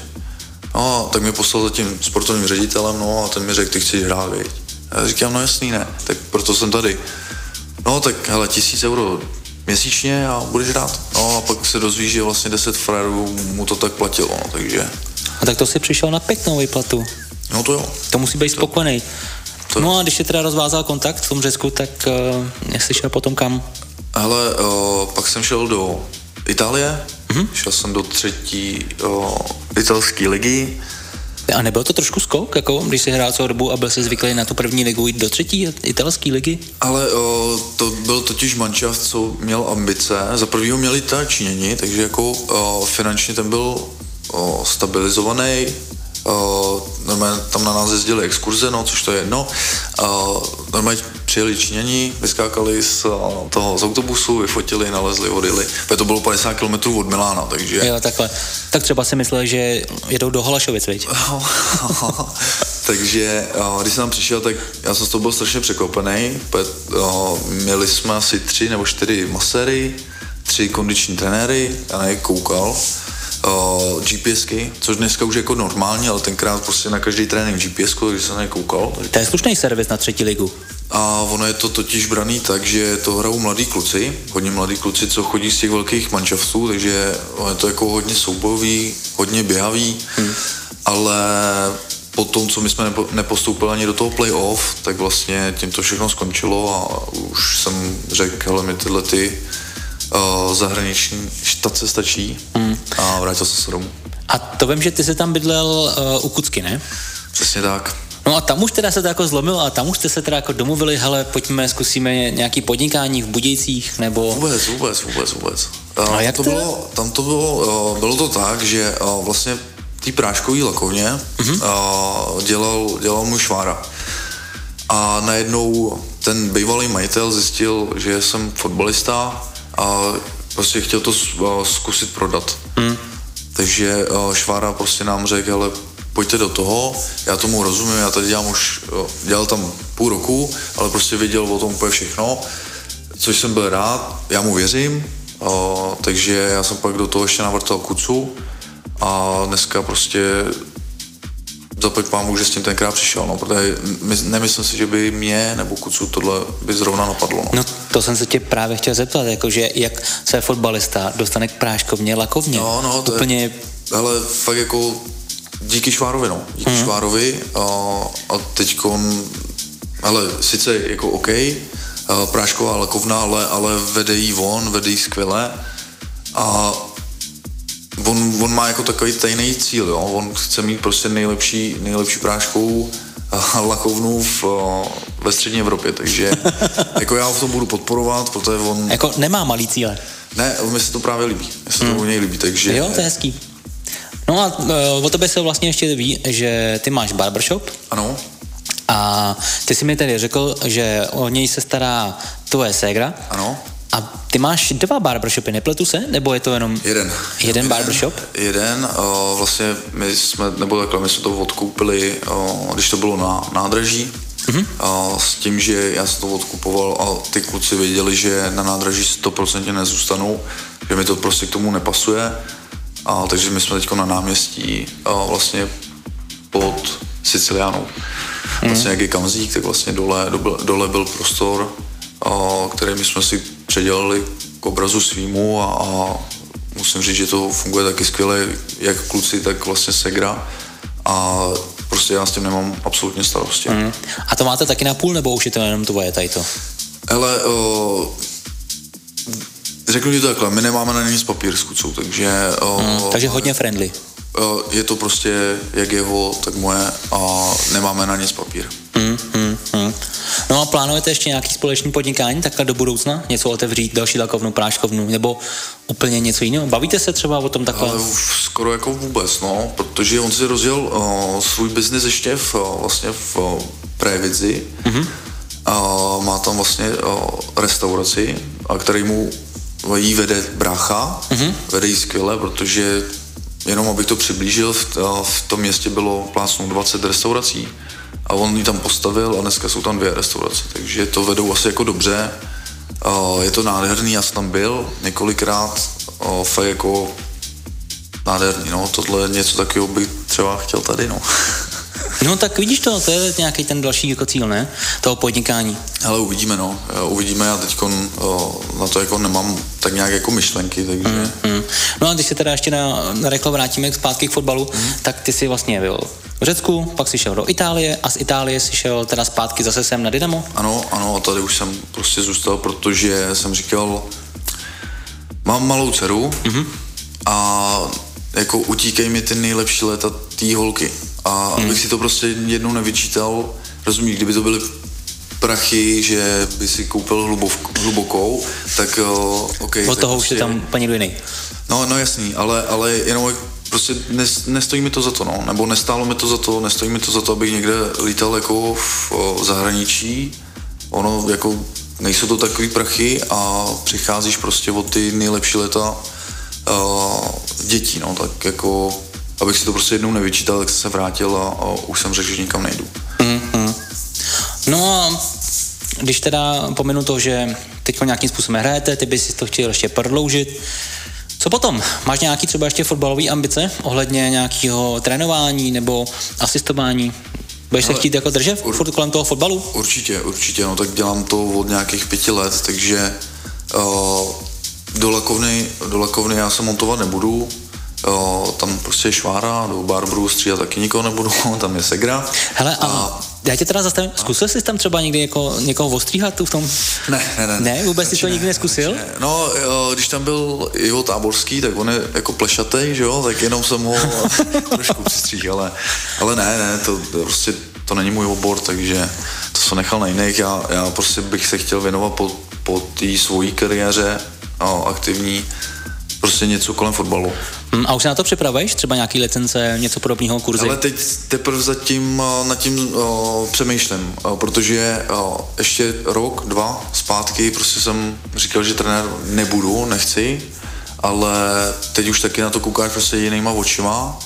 No, tak mi poslal za tím sportovním ředitelem, no a ten mi řekl, ty chceš hrát, viď? Já říkám, no jasný, ne, tak proto jsem tady. No tak, hele, tisíc euro měsíčně a budeš hrát. No a pak se dozví, že vlastně deset frajerů mu to tak platilo, no, takže. A tak to si přišel na pěknou výplatu. No to jo. To musí být spokojený. To... No a když se teda rozvázal kontakt v tom Řecku, tak uh, jak jsi šel potom kam? Hele, uh, pak jsem šel do Itálie, mm-hmm. šel jsem do třetí uh, italské ligy. A nebyl to trošku skok, jako když jsi hrál celou dobu a byl jsi zvyklý na tu první ligu jít do třetí italské ligy? Ale o, to byl totiž mančaft, co měl ambice. Za prvního měli Italčíňani, takže jako o, finančně ten byl o, stabilizovaný. O, normálně tam na nás jezdili exkurze, no, což to je jedno. O, normálně přijeli Číňani, vyskákali z toho z autobusu, vyfotili, nalezli, odjeli. To bylo padesát kilometrů od Milána, takže... Jo, takhle. Tak třeba si myslel, že jedou do Halašovic, viď? Takže když jsem tam přišel, tak já jsem z toho byl strašně překvapený. Měli jsme asi tři nebo čtyři maséry, tři kondiční trenéry, já na ně koukal. Uh, GPSky, což dneska už je jako normální, ale tenkrát prostě na každý trénink GPSku, takže jsem nekoukal. To je slušný servis na třetí ligu. A ono je to totiž braný tak, že to hrajou mladí kluci, hodně mladí kluci, co chodí z těch velkých manšaftů, takže je to jako hodně soubojový, hodně běhavý, hmm. ale po tom, co my jsme nepostoupili ani do toho playoff, tak vlastně tím to všechno skončilo a už jsem řekl, hele, mi tyhle ty Uh, zahraniční štace stačí mm. a vrátil jsem se domů. A to vím, že ty se tam bydlel uh, u Kucky, ne? Přesně tak. No a tam už teda se to jako zlomilo a tam už jste se teda jako domluvili, hele, pojďme, zkusíme nějaký podnikání v Budějcích, nebo... Vůbec, vůbec, vůbec, vůbec. Uh, a jak to bylo? Tam to bylo, uh, bylo to tak, že uh, vlastně té práškový lakovně mm-hmm. uh, dělal, dělal můj švára. A najednou ten bývalý majitel zjistil, že jsem fotbalista a prostě chtěl to zkusit prodat. Hmm. Takže švára prostě nám řekl, hele, pojďte do toho, já tomu rozumím, já tady dělám už, dělal tam půl roku, ale prostě věděl o tom úplně všechno, což jsem byl rád, já mu věřím, a, takže já jsem pak do toho ještě navrtal Kucu a dneska prostě zaplať pámu, že s tím tenkrát přišel, no, protože nemyslím si, že by mě nebo Kucu tohle by zrovna napadlo. No. No to jsem se tě právě chtěl zeptat, jakože jak se fotbalista dostane k práškovně, lakovně. No, no, to úplně... je, hele, fakt jako díky Švárovi, no, díky mm. Švárovi a, a teďkon, hele, sice jako OK, prášková lakovna, ale, ale vede jí on, vede jí skvěle a On, on má jako takový tajný cíl, jo? On chce mít prostě nejlepší, nejlepší práškovou lakovnu v, ve střední Evropě, takže jako já ho v tom budu podporovat, protože on... Jako nemá malý cíle. Ne, mně se to právě líbí, mně se to u něj líbí, takže... Jo, to je hezký. No a o tebe se vlastně ještě ví, že ty máš barbershop. Ano. A ty jsi mi tady řekl, že o něj se stará tvoje ségra. Ano. A ty máš dva barbershopy, nepletu se? Nebo je to jenom jeden, jeden barbershop? Jeden, o, vlastně my jsme, nebo takhle, my jsme to odkoupili, o, když to bylo na nádraží, mm-hmm. o, s tím, že já jsem to odkupoval a ty kluci věděli, že na nádraží sto procent nezůstanou, že mi to prostě k tomu nepasuje, a, takže my jsme teď na náměstí o, vlastně pod Sicilianou. Mm-hmm. Vlastně jak je Kamzík, tak vlastně dole, dole, dole byl prostor, o, který my jsme si předělali k obrazu svýmu a, a musím říct, že to funguje taky skvěle, jak kluci, tak vlastně segra a prostě já s tím nemám absolutně starosti. Mm. A to máte taky na půl, nebo už je to jenom tvoje tady to? Hele, o, řeknu ti to takhle, my nemáme na nic papír s Kucou, takže... O, mm, takže hodně friendly. O, je to prostě jak jeho, tak moje a nemáme na nic papír. Mm, mm, mm. No a plánujete ještě nějaký společný podnikání takhle do budoucna? Něco otevřít, další lakovnu, práškovnu, nebo úplně něco jiného? Bavíte se třeba o tom takhle? Ale skoro jako vůbec, no, protože on si rozjel uh, svůj biznis ještě v, uh, vlastně v uh, Previdzi, mm-hmm. a má tam vlastně restauraci, a který mu jí vede brácha, mm-hmm. vede jí skvěle, protože jenom abych to přiblížil, v, v tom městě bylo plácnou dvacet restaurací a on ji tam postavil a dneska jsou tam dvě restaurace, takže to vedou asi jako dobře. Je to nádherný, já jsem tam byl několikrát, fakt jako nádherný, no, tohle něco takového bych třeba chtěl tady, no. No tak vidíš to, to je nějaký ten další jako cíl, ne? Toho podnikání. Hele, uvidíme, no. Uvidíme, já teďko na to jako nemám tak nějak jako myšlenky, takže... Mm, mm. No a když se teda ještě na, na reklam vrátíme zpátky k fotbalu, mm. tak ty jsi vlastně byl v Řecku, pak jsi šel do Itálie a z Itálie jsi šel teda zpátky zase sem na Dynamo? Ano, ano, a tady už jsem prostě zůstal, protože jsem říkal, mám malou dceru mm-hmm. a jako utíkají mi ty nejlepší léta té holky. A abych hmm. si to prostě jednou nevyčítal, rozumíš, kdyby to byly prachy, že by si koupil hlubovku, hlubokou, tak ok. Od toho už prostě... je tam paní Duiny. No, no jasný, ale, ale jenom prostě nestojí mi to za to, no, nebo nestálo mi to za to, nestojí mi to za to, abych někde lítal jako v zahraničí, ono jako nejsou to takový prachy a přicházíš prostě od ty nejlepší léta uh, dětí, no, tak jako... Abych si to prostě jednou nevyčítal, tak jsem se vrátil a, a už jsem řekl, že nikam nejdu. Mm-hmm. No a když teda pominu to, že teď nějakým způsobem hrajete, ty bys si to chtěl ještě prodloužit, co potom? Máš nějaký třeba ještě fotbalové ambice ohledně nějakého trénování nebo asistování? Budeš se chtít jako držet ur- furt kolem toho fotbalu? Určitě, určitě, no tak dělám to od nějakých pěti let, takže uh, do lakovny, do lakovny já se montovat nebudu. Jo, tam prostě je švára, do barbrů stříhat taky nikoho nebudu, tam je segra. Hele, a, a já tě teda zastavím, zkusil jsi tam třeba někdy jako, někoho ostříhat tu v tom? Ne, ne, ne. Ne, vůbec jsi to nikdy nezkusil? Ne, ne. No, jo, když tam byl Ivo Táborský, tak on je jako plešatej, že jo, tak jenom jsem ho trošku přistříhl, ale, ale ne, ne, to prostě to není můj obor, takže to jsem nechal na jiných, já, já prostě bych se chtěl věnovat po, po té svojí kariéře jo, aktivní, prostě něco kolem fotbalu. A už se na to připravuješ? Třeba nějaký licence, něco podobného, kurzy? Ale teď teprve zatím nad tím o, přemýšlím, o, protože o, ještě rok, dva zpátky prostě jsem říkal, že trenér nebudu, nechci, ale teď už taky na to koukáš prostě jinýma očima.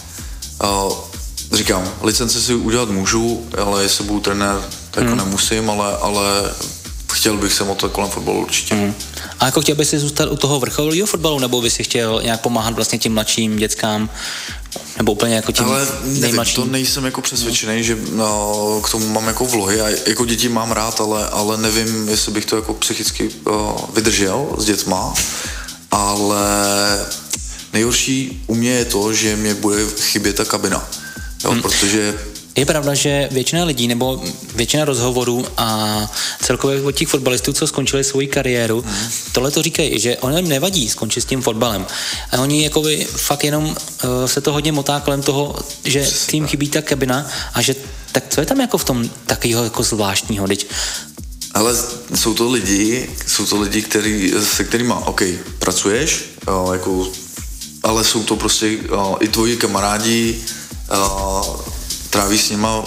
O, říkám, licence si udělat můžu, ale jestli budu trenér, tak hmm. nemusím, ale, ale chtěl bych se motat kolem fotbalu určitě. Mm. A jako chtěl bys si zůstat u toho vrcholového fotbalu, nebo bys si chtěl nějak pomáhat vlastně tím mladším dětskám, nebo úplně jako tím ale nejmladším? To nejsem jako přesvědčený, no. Že no, k tomu mám jako vlohy a jako děti mám rád, ale, ale nevím, jestli bych to jako psychicky uh, vydržel s dětma, ale nejhorší u mě je to, že mě bude chybět ta kabina, jo, mm. protože je pravda, že většina lidí nebo většina rozhovorů a celkově od těch fotbalistů, co skončili svoji kariéru, hmm. tohle to říkají, že ono jim nevadí skončit s tím fotbalem. A oni jakoby fakt jenom uh, se to hodně motá kolem toho, že tím chybí ta kabina a že tak co je tam jako v tom takového jako zvláštního, teď? Ale jsou to lidi, jsou to lidi, který, se kterýma, ok, pracuješ, uh, jako, ale jsou to prostě uh, i tvoji kamarádi, uh, tráví s nima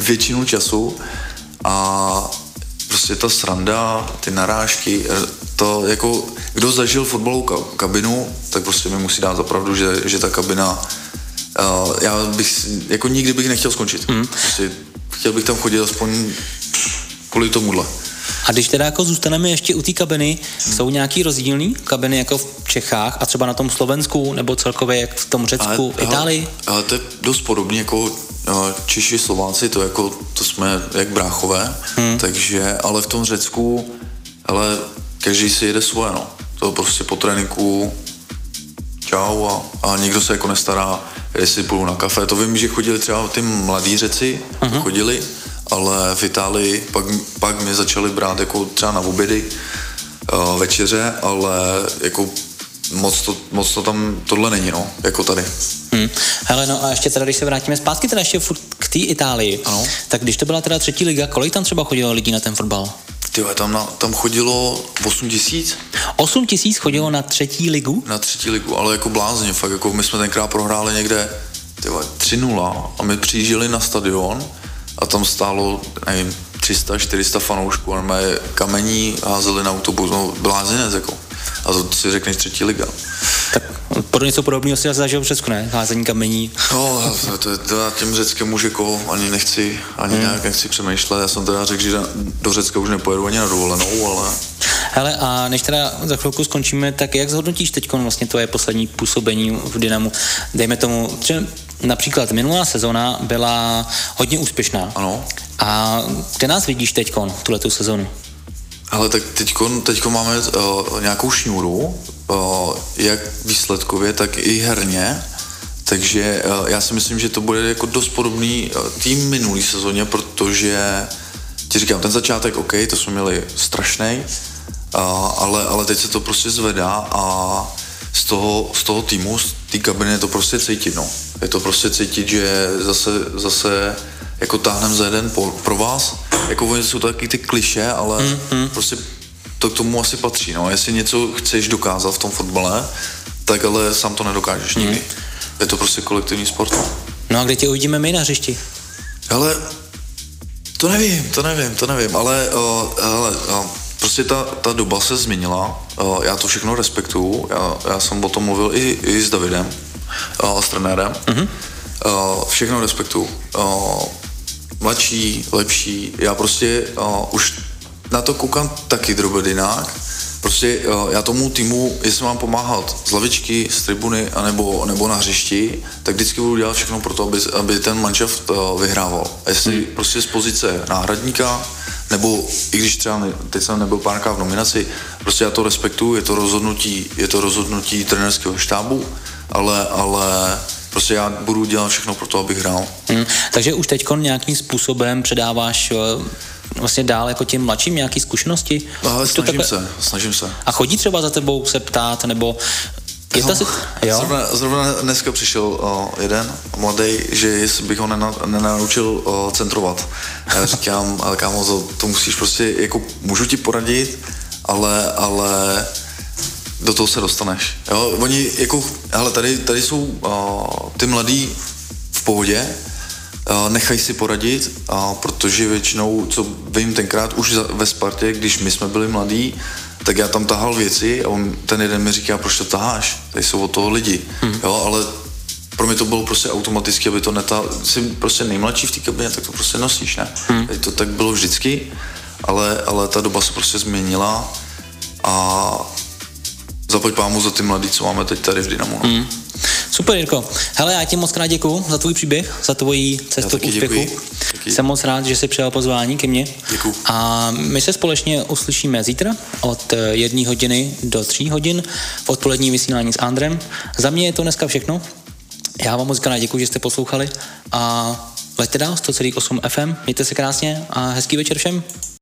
většinu času a prostě ta sranda, ty narážky, to jako, kdo zažil fotbalovou kabinu, tak prostě mi musí dát zapravdu, že, že ta kabina, uh, já bych, jako nikdy bych nechtěl skončit. Mm. Prostě chtěl bych tam chodit aspoň kvůli tomuhle. A když teda jako zůstaneme ještě u té kabiny, hmm. jsou nějaký rozdílný kabiny jako v Čechách a třeba na tom Slovensku nebo celkově jak v tom Řecku, ale, Itálii? Ale to je dost podobně jako Češi, Slováci, to jako, to jsme jak bráchové, hmm. takže, ale v tom Řecku, ale každý si jede svoje, no. To prostě po tréninku čau a, a nikdo se jako nestará, jestli půjdu na kafe, to vím, že chodili třeba ty mladí Řeci, uh-huh. chodili, ale v Itálii pak, pak mě začali brát jako třeba na obědy, uh, večeře, ale jako moc to, moc to tam tohle není, no, jako tady. Hmm. Hele, no a ještě teda, když se vrátíme zpátky teda ještě furt k té Itálii, ano. tak když to byla teda třetí liga, kolik tam třeba chodilo lidí na ten fotbal? Tyhle, tam, na, tam chodilo osm tisíc. osm tisíc chodilo na třetí ligu? Na třetí ligu, ale jako blázně, fakt, jako my jsme tenkrát prohráli někde, tyhle, tři nula a my přijížděli na stadion a tam stálo, nevím, tři sta čtyři sta fanoušků, normálně kamení házeli na autobus, no blázinec jako. A to si řekneš třetí liga. Tak pro něco podobného si zažil v Řecku, ne? Házení kamení. No, to, to na tím Řeckem už jako ani nechci, ani hmm. nějak nechci přemýšlet. Já jsem teda řekl, že do Řecka už nepojedu ani na dovolenou, ale... Hele, a než teda za chvilku skončíme, tak jak zhodnotíš teď vlastně tvoje poslední působení v Dynamu? Dejme tomu, že například minulá sezona byla hodně úspěšná. Ano. A kde nás vidíš teď, tuhletu sezonu? Ale tak teďko, teďko máme uh, nějakou šňůru, uh, jak výsledkově, tak i herně, takže uh, já si myslím, že to bude jako dost podobný uh, tým minulý sezóně, protože ti říkám, ten začátek, OK, to jsme měli strašnej, uh, ale, ale teď se to prostě zvedá a z toho, z toho týmu, z té kabiny je to prostě cítit, no. Je to prostě cítit, že zase, zase jako táhnem za jeden po, pro vás, jako oni jsou to taky ty kliše, ale mm, mm. prostě to k tomu asi patří, no. Jestli něco chceš dokázat v tom fotbale, tak ale sám to nedokážeš mm. nikdy. Je to prostě kolektivní sport. No a kde tě uvidíme my na hřišti? Hele, to nevím, to nevím, to nevím, ale uh, hele, uh, prostě ta, ta doba se změnila, uh, já to všechno respektuju, já, já jsem o tom mluvil i, i s Davidem, uh, s trenérem, mm-hmm. uh, všechno respektuju. Uh, mladší, lepší, já prostě uh, už na to koukám taky drobedinak, prostě uh, já tomu týmu, jestli mám pomáhat z lavičky, z tribuny, anebo, nebo na hřišti, tak vždycky budu dělat všechno pro to, aby, aby ten manšaft uh, vyhrával. Jestli hmm. prostě z pozice náhradníka, nebo i když třeba ne, teď jsem nebyl párkrát v nominaci, prostě já to respektuju, je to rozhodnutí, je to rozhodnutí trenérského štábu, ale, ale prostě já budu dělat všechno pro to, abych hrál. Hmm. Takže už teď nějakým způsobem předáváš vlastně dál jako těm mladším nějaké zkušenosti? Ale snažím takhle... se, snažím se. A chodí třeba za tebou se ptát, nebo... Je no, ta si... jo? Zrovna, zrovna dneska přišel o, jeden mladý, že jestli bych ho nena, nenaučil o, centrovat. Já říkám, ale kámo, to, to musíš prostě, jako můžu ti poradit, ale, ale... do toho se dostaneš. Jo, oni jako, hele, tady, tady jsou uh, ty mladí v pohodě, uh, nechají si poradit, uh, protože většinou, co vím tenkrát už za, ve Spartě, když my jsme byli mladí, tak já tam tahal věci a on, ten jeden mi říká, proč to taháš? Tady jsou od toho lidi. Hmm. Jo, ale pro mě to bylo prostě automaticky, aby to netahal. Jsi prostě nejmladší v té kabině, tak to prostě nosíš, ne? Hmm. Tady to tak bylo vždycky, ale, ale ta doba se prostě změnila a zapojď pámu za ty mladý, co máme teď tady v Dynamu. No. Mm. Super, Jirko. Hele, já ti moc krát děkuju za tvůj příběh, za tvoji cestu k úspěchu. Jsem moc rád, že jsi přijal pozvání ke mně. Děkuju. A my se společně uslyšíme zítra od jedné hodiny do tří hodin v odpolední vysílání s Andrem. Za mě je to dneska všechno. Já vám moc krát děkuju, že jste poslouchali a leďte dál, sto celá osm F M, mějte se krásně a hezký večer všem.